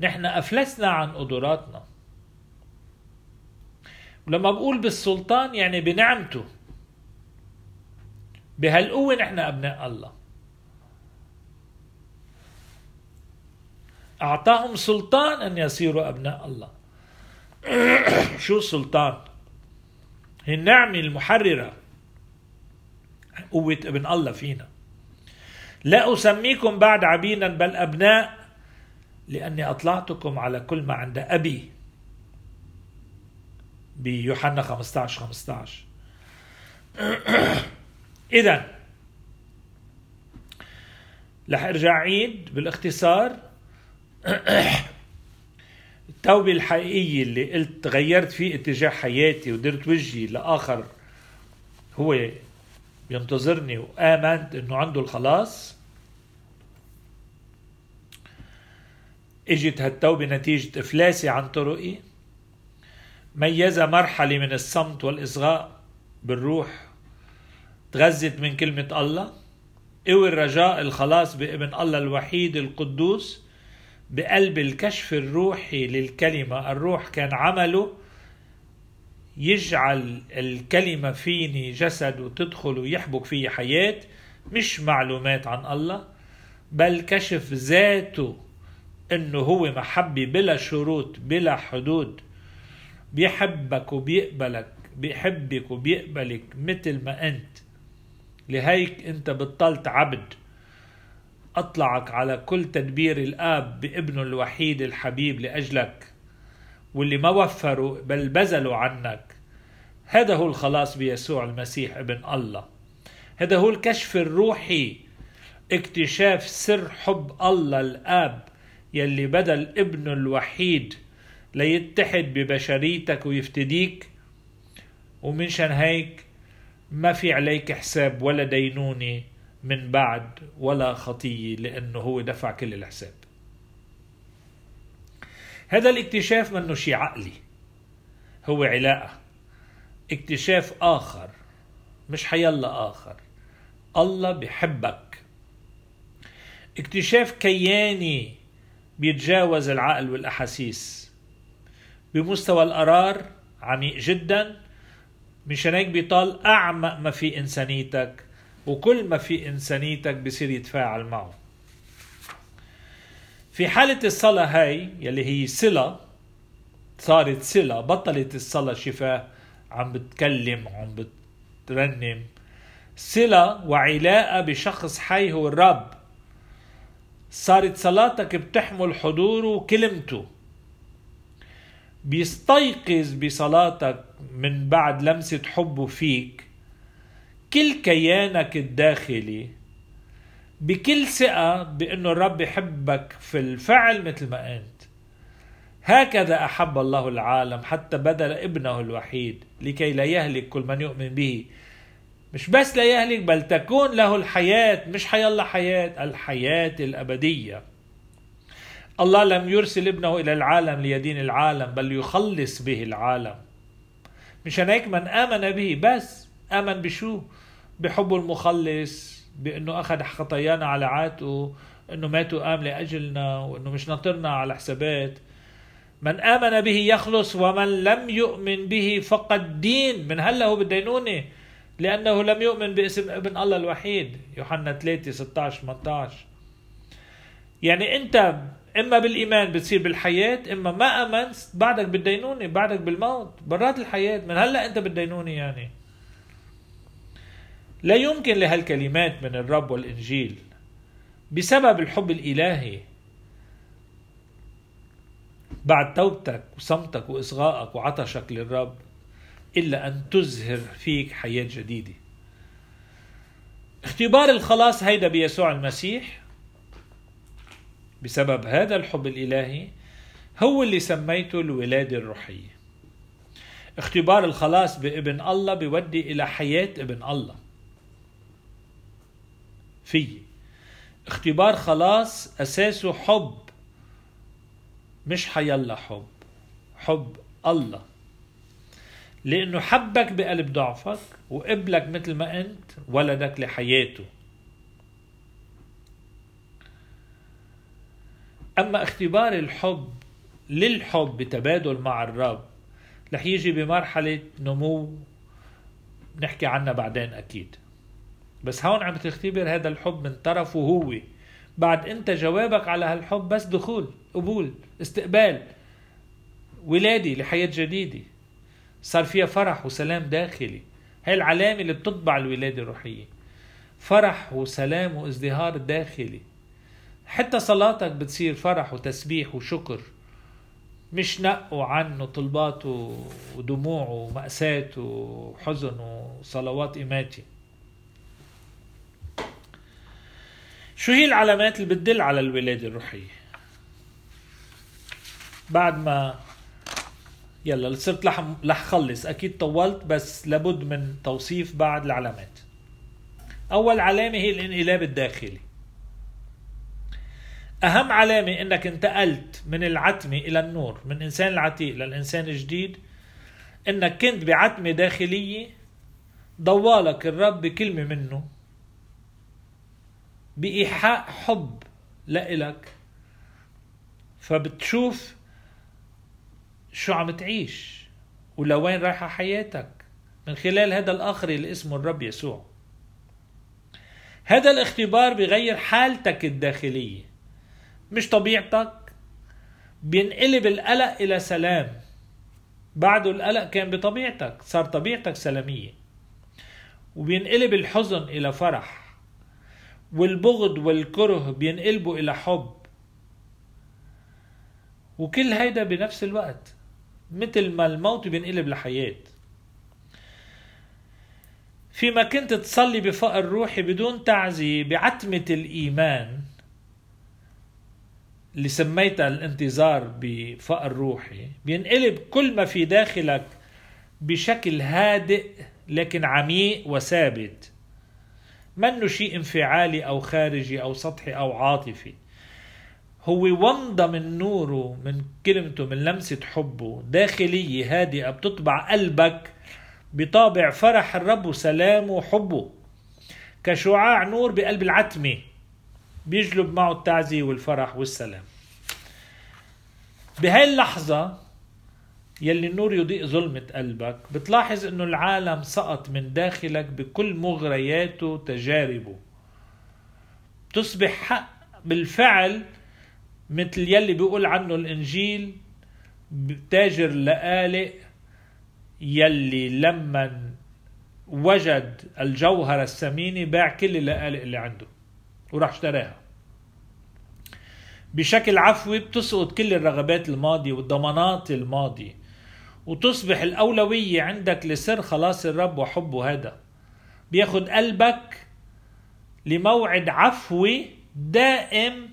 نحن افلسنا عن قدراتنا. ولما بقول بالسلطان يعني بنعمته، بهالقوة نحن ابناء الله. أعطاهم سلطان أن يصيروا أبناء الله. شو سلطان؟ النعمة المحررة قوة ابن الله فينا. لا أسميكم بعد عبيدا بل أبناء، لأني أطلعتكم على كل ما عند أبي، بيوحنا 15:15. إذن رح أرجع عيد بالاختصار. التوبة الحقيقية اللي قلت غيرت فيه اتجاه حياتي ودرت وجهي لآخر هو بينتظرني، وآمنت إنه عنده الخلاص. اجت هالتوبة نتيجة إفلاسي عن طرقي، ميز مرحلة من الصمت والإصغاء بالروح، تغذت من كلمة الله، قوي الرجاء الخلاص بابن الله الوحيد القدوس، بقلب الكشف الروحي للكلمة. الروح كان عمله يجعل الكلمة فيني جسد وتدخل ويحبك فيه حياة، مش معلومات عن الله بل كشف ذاته، انه هو محبي بلا شروط بلا حدود، بيحبك وبيقبلك، بيحبك وبيقبلك مثل ما انت. لهيك انت بطلت عبد، أطلعك على كل تدبير الآب بابنه الوحيد الحبيب لأجلك، واللي ما وفروا بل بذلوا عنك. هذا هو الخلاص بيسوع المسيح ابن الله، هذا هو الكشف الروحي، اكتشاف سر حب الله الآب يلي بدل ابنه الوحيد ليتحد ببشريتك ويفتديك. ومنشان هيك ما في عليك حساب ولا دينوني من بعد ولا خطية، لأنه هو دفع كل الحساب. هذا الاكتشاف منه شي عقلي، هو علاقة، اكتشاف آخر، مش حيلا آخر، الله بيحبك، اكتشاف كياني بيتجاوز العقل والأحاسيس بمستوى القرار، عميق جدا. مشان هيك بيطال أعمق ما في إنسانيتك، وكل ما في إنسانيتك بصير يتفاعل معه. في حالة الصلاة هاي يلي هي صلة، صارت صلة، بطلت الصلاة شفاه عم بتكلم عم بترنم، صلة وعلاقة بشخص حي هو الرب. صارت صلاتك بتحمل حضوره وكلمته، بيستيقظ بصلاتك من بعد لمسة حبه فيك كل كيانك الداخلي، بكل ثقة بأنه الرب يحبك في الفعل مثل ما أنت. هكذا أحب الله العالم حتى بذل ابنه الوحيد لكي لا يهلك كل من يؤمن به، مش بس لا يهلك بل تكون له الحياة، مش حيالله حياة، الحياة الأبدية. الله لم يرسل ابنه إلى العالم ليدين العالم بل يخلص به العالم. مشان هيك من آمن به، بس آمن بشو؟ بحبه المخلص، بأنه أخذ خطايانا على عاتقه، أنه مات وقام لأجلنا، وأنه مش ناطرنا على حسابات. من آمن به يخلص، ومن لم يؤمن به فقد دين، من هلا هو بالدينونة لأنه لم يؤمن باسم ابن الله الوحيد، يوحنا 3:16-18. يعني أنت إما بالإيمان بتصير بالحياة، إما ما آمنت بعدك بالدينونة، بعدك بالموت، برات الحياة، من هلا أنت بالدينونة. يعني لا يمكن لهالكلمات من الرب والإنجيل بسبب الحب الإلهي. بعد توبتك وصمتك وإصغائك وعطشك للرب إلا أن تزهر فيك حياة جديدة. اختبار الخلاص هيدا بيسوع المسيح بسبب هذا الحب الإلهي هو اللي سميته الولادة الروحية. اختبار الخلاص بابن الله بيودي إلى حياة ابن الله فيه. اختبار خلاص أساسه حب، مش حيالله حب، حب الله، لأنه حبك بقلب ضعفك وقبلك مثل ما أنت، ولدك لحياته. أما اختبار الحب للحب بتبادل مع الرب رح يجي بمرحلة نمو نحكي عنها بعدين أكيد، بس هون عم تختبر هذا الحب من طرفه هو. بعد انت جوابك على هالحب بس دخول، قبول، استقبال، ولادي لحياة جديدة. صار فيها فرح وسلام داخلي. هاي العلامة اللي بتطبع الولادة الروحية، فرح وسلام وازدهار داخلي. حتى صلاتك بتصير فرح وتسبيح وشكر، مش نقوا عنه طلبات ودموع ومأساة وحزن وصلوات إماتة. شو هي العلامات اللي بتدل على الولادة الروحية؟ بعد ما يلا صرت لح خلص، أكيد طولت بس لابد من توصيف بعض العلامات. أول علامة هي الانقلاب الداخلي. أهم علامة أنك انتقلت من العتمة إلى النور، من إنسان العتيق للإنسان الجديد، أنك كنت بعتمة داخلية ضوالك الرب بكلمة منه، بإيحاء حب لإلك، فبتشوف شو عم تعيش ولوين رايحة حياتك من خلال هذا الآخر اللي اسمه الرب يسوع. هذا الاختبار بيغير حالتك الداخلية، مش طبيعتك. بينقلب القلق إلى سلام. بعده القلق كان بطبيعتك، صار طبيعتك سلامية. وبينقلب الحزن إلى فرح، والبغض والكره بينقلبوا إلى حب. وكل هيدا بنفس الوقت، مثل ما الموت بينقلب لحياة. فيما كنت تصلي بفقر روحي بدون تعزية بعتمة الإيمان اللي سميتها الانتظار بفقر روحي، بينقلب كل ما في داخلك بشكل هادئ لكن عميق وثابت، منه شيء انفعالي أو خارجي أو سطحي أو عاطفي. هو ومضة من نوره، من كلمته، من لمسة حبه داخلية هادئة بتطبع قلبك بطابع فرح الرب وسلامه وحبه كشعاع نور بقلب العتمة، بيجلب معه التعزية والفرح والسلام. بهاي اللحظة يلي النور يضيء ظلمة قلبك، بتلاحظ انه العالم سقط من داخلك بكل مغرياته وتجاربه. بتصبح حق بالفعل مثل يلي بيقول عنه الانجيل، تاجر لقالق يلي لما وجد الجوهرة الثمينة باع كل اللقالق اللي عنده وراح اشتراها. بشكل عفوي بتسقط كل الرغبات الماضية والضمانات الماضية، وتصبح الأولوية عندك لسر خلاص الرب وحبه. هذا بياخد قلبك لموعد عفوي دائم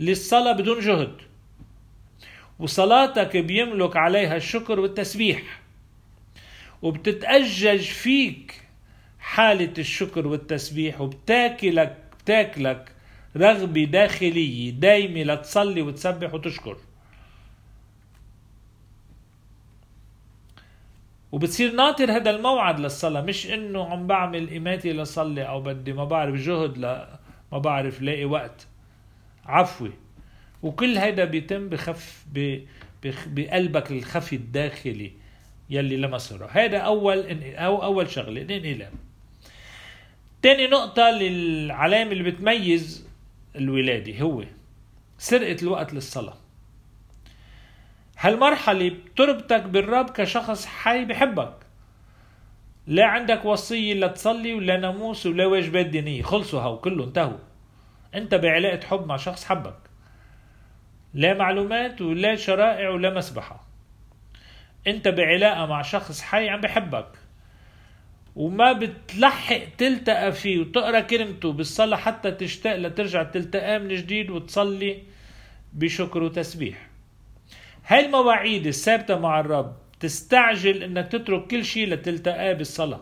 للصلاة بدون جهد، وصلاتك بيملك عليها الشكر والتسبيح، وبتتأجج فيك حالة الشكر والتسبيح، وبتاكلك رغبة داخلية دايمة لتصلي وتسبح وتشكر، وبتصير ناطر هذا الموعد للصلاة. مش انه عم بعمل إماتي لصلي او بدي ما بعرف جهد، لا ما بعرف لاقي وقت عفوي. وكل هذا بيتم بقلبك الخفي الداخلي يلي لمسره. هذا اول شغله، الانقلاب. تاني نقطة للعلامة اللي بتميز الولادة هو سرقة الوقت للصلاة. هالمرحلة بتربطك بالرب كشخص حي بحبك، لا عندك وصية لا تصلي ولا ناموس ولا واجبات دينية، خلصوا هاو كله انتهوا. انت بعلاقة حب مع شخص حبك، لا معلومات ولا شرائع ولا مسبحة. انت بعلاقة مع شخص حي عم بحبك، وما بتلحق تلتقى فيه وتقرأ كلمته بالصلاة حتى تشتاق لترجع تلتقى من جديد وتصلي بشكر وتسبيح. هاي المواعيد الثابتة مع الرب تستعجل انك تترك كل شيء لتلتقى بالصلاة.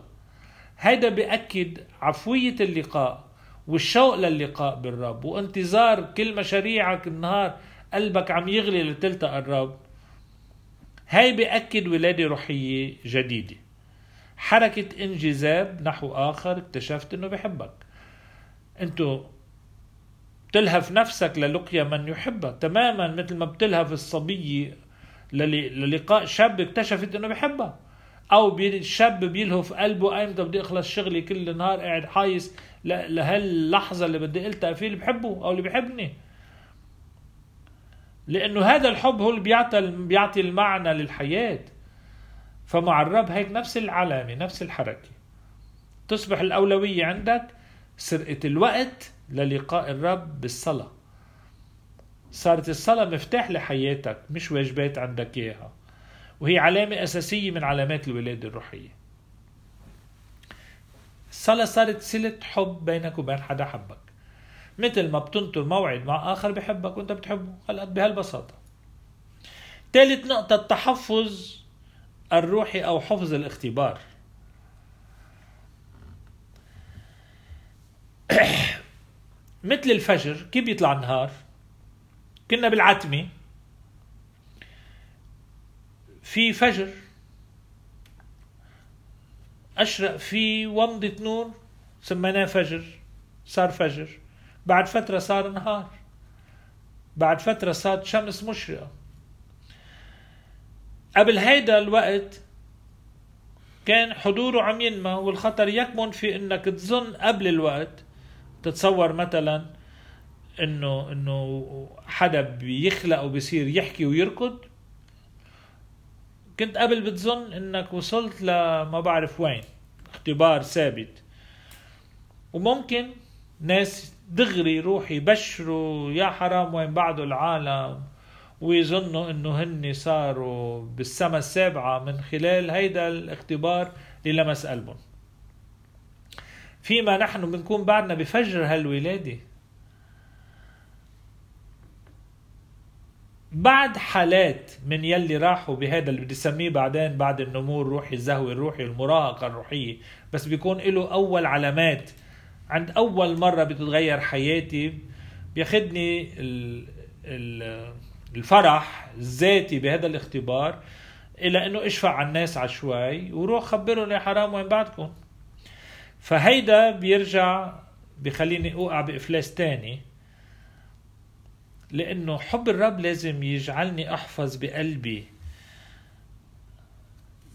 هيدا بأكد عفوية اللقاء والشوق للقاء بالرب، وانتظار كل مشاريعك النهار قلبك عم يغلي لتلتقى الرب. هاي بأكد ولادة روحية جديدة، حركة انجذاب نحو آخر اكتشفت انه بيحبك. انتو بتلهف نفسك للقيا من يحبك تماما مثل ما بتلهف الصبية للقاء شاب اكتشفت انه بيحبك، او الشاب بيلهف قلبه امتى بدي اخلص شغلي كل النهار قاعد حايس لهاللحظة اللي بدي التقى فيه اللي بحبه او اللي بيحبني. لانه هذا الحب هو اللي بيعطي المعنى للحياة. فمع الرب هيك نفس العلامة نفس الحركة. تصبح الأولوية عندك سرقة الوقت للقاء الرب بالصلاة. صارت الصلاة مفتاح لحياتك مش واجبات عندك إياها، وهي علامة أساسية من علامات الولادة الروحية. الصلاة صارت سلة حب بينك وبين حدا حبك، مثل ما بتنطر موعد مع آخر بحبك وانت بتحبه. هلقد بهالبساطة. ثالث نقطة التحفظ الروحي أو حفظ الاختبار. مثل الفجر كيف بيطلع النهار؟ كنا بالعتمة في فجر أشرق في ومضة نور سميناه فجر، صار فجر. بعد فترة صار نهار، بعد فترة صار شمس مشرقة. قبل هيدا الوقت كان حضوره عم ينمى، والخطر يكمن في انك تظن قبل الوقت. تتصور مثلا انه حدا بيخلق وبيصير يحكي ويركض، كنت قبل بتظن انك وصلت لما بعرف وين، اختبار ثابت. وممكن ناس دغري روح يبشروا يا حرام وين بعده العالم، ويظنوا انه هن صاروا بالسما السابعة من خلال هيدا الاختبار اللي لمس قلبهم. فيما نحن بنكون بعدنا بفجر هالولادة، بعد حالات من يلي راحوا بهذا اللي بدي سميه بعدين بعد النمو الروحي، الزهو الروحي، المراهقة الروحية. بس بيكون له أول علامات. عند أول مرة بتتغير حياتي بياخدني الفرح الذاتي بهذا الاختبار إلى أنه اشفع على الناس عشوائي وروح خبرهم يا حرام وين بعدكم. فهيدا بيرجع بخليني أوقع بإفلاس تاني، لأنه حب الرب لازم يجعلني أحفظ بقلبي،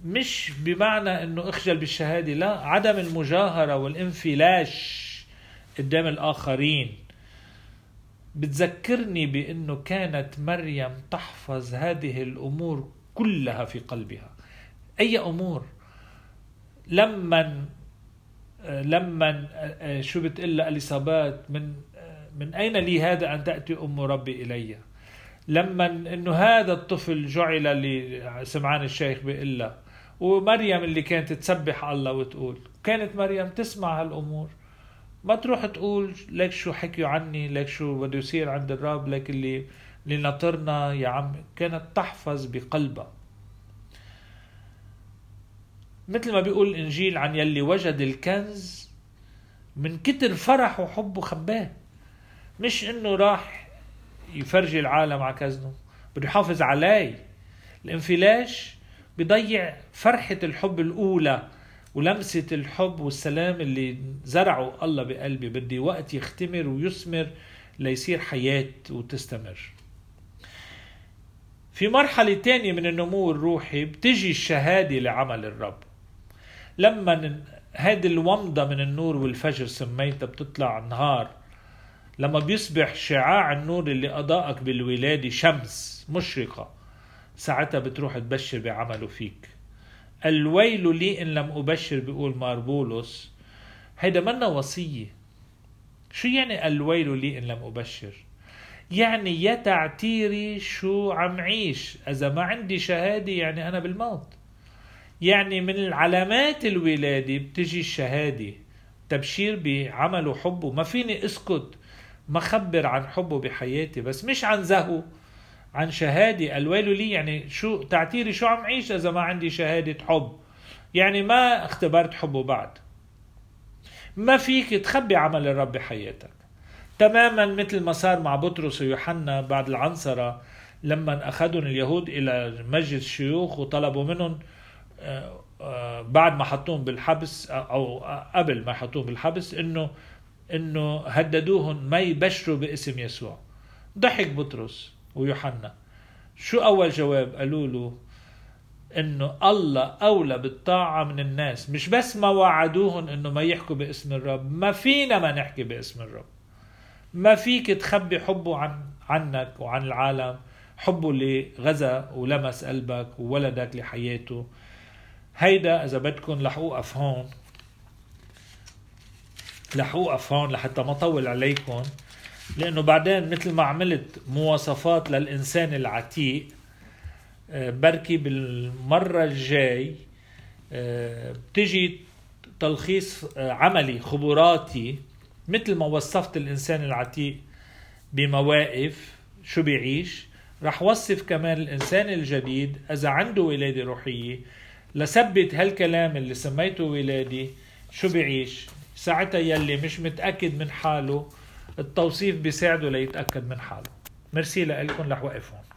مش بمعنى أنه أخجل بالشهادة، لا، عدم المجاهرة والانفلاش قدام الآخرين. بتذكرني بأنه كانت مريم تحفظ هذه الأمور كلها في قلبها. أي أمور؟ لما شو بتقول اليصابات من أين لي هذا أن تأتي أم ربي إلي؟ لما أنه هذا الطفل جعل اللي سمعان الشيخ بإلا، ومريم اللي كانت تسبح الله وتقول، كانت مريم تسمع هالأمور، ما تروح تقول لك شو حكيوا عني، لك شو بده يصير عند الرب، لك اللي نطرنا يا عم. كانت تحفظ بقلبها. مثل ما بيقول الإنجيل عن يلي وجد الكنز من كتر فرح وحبه خباه، مش انه راح يفرجي العالم على كنزه، بده يحافظ عليه. الانفلاش بيضيع فرحة الحب الأولى ولمسة الحب والسلام اللي زرعه الله بقلبي. بدي وقت يختمر ويثمر ليصير حياة وتستمر. في مرحلة تانية من النمو الروحي بتجي الشهادة لعمل الرب. لما هذه الومضة من النور والفجر سميتها بتطلع النهار، لما بيصبح شعاع النور اللي أضاءك بالولادة شمس مشرقة، ساعتها بتروح تبشر بعمله فيك. الويل لي إن لم أبشر، بيقول مار بولس. هيدا منا وصية. شو يعني الويل لي إن لم أبشر؟ يعني يا تعتيري شو عم عيش، إذا ما عندي شهادة يعني أنا بالموت. يعني من العلامات الولادة بتجي الشهادة، تبشير بعمل وحبه. ما فيني أسكت، ما خبر عن حبه بحياتي، بس مش عن زهو، عن شهادة. الويل لي يعني شو تعتيري شو عم عيش إذا ما عندي شهادة حب، يعني ما اختبرت حبه بعد. ما فيك تخبي عمل الرب بحياتك. تماما مثل ما صار مع بطرس ويوحنا بعد العنصرة، لما أخذهم اليهود إلى مجلس الشيوخ وطلبوا منهم بعد ما حطوهم بالحبس أو قبل ما حطوهم بالحبس إنه هددوهم ما يبشروا باسم يسوع. ضحك بطرس ويوحنا. شو أول جواب قالوا له؟ إنه الله أولى بالطاعة من الناس. مش بس ما وعدوهم إنه ما يحكوا باسم الرب، ما فينا ما نحكي باسم الرب. ما فيك تخبي حبه عنك وعن العالم، حبه اللي غزا ولمس قلبك وولدك لحياته. هيدا إذا بدكن لحقوقف هون لحتى ما طول عليكن، لأنه بعدين مثل ما عملت مواصفات للإنسان العتيق بركي بالمرة الجاي بتجي تلخيص عملي خبراتي مثل ما وصفت الإنسان العتيق بمواقف شو بيعيش، رح وصف كمان الإنسان الجديد إذا عنده ولادة روحية لثبت هالكلام اللي سميته ولادي شو بيعيش. ساعتها يلي مش متأكد من حاله التوصيف بيساعده ليتأكد من حاله. مرسي لألكن لح وقفهم.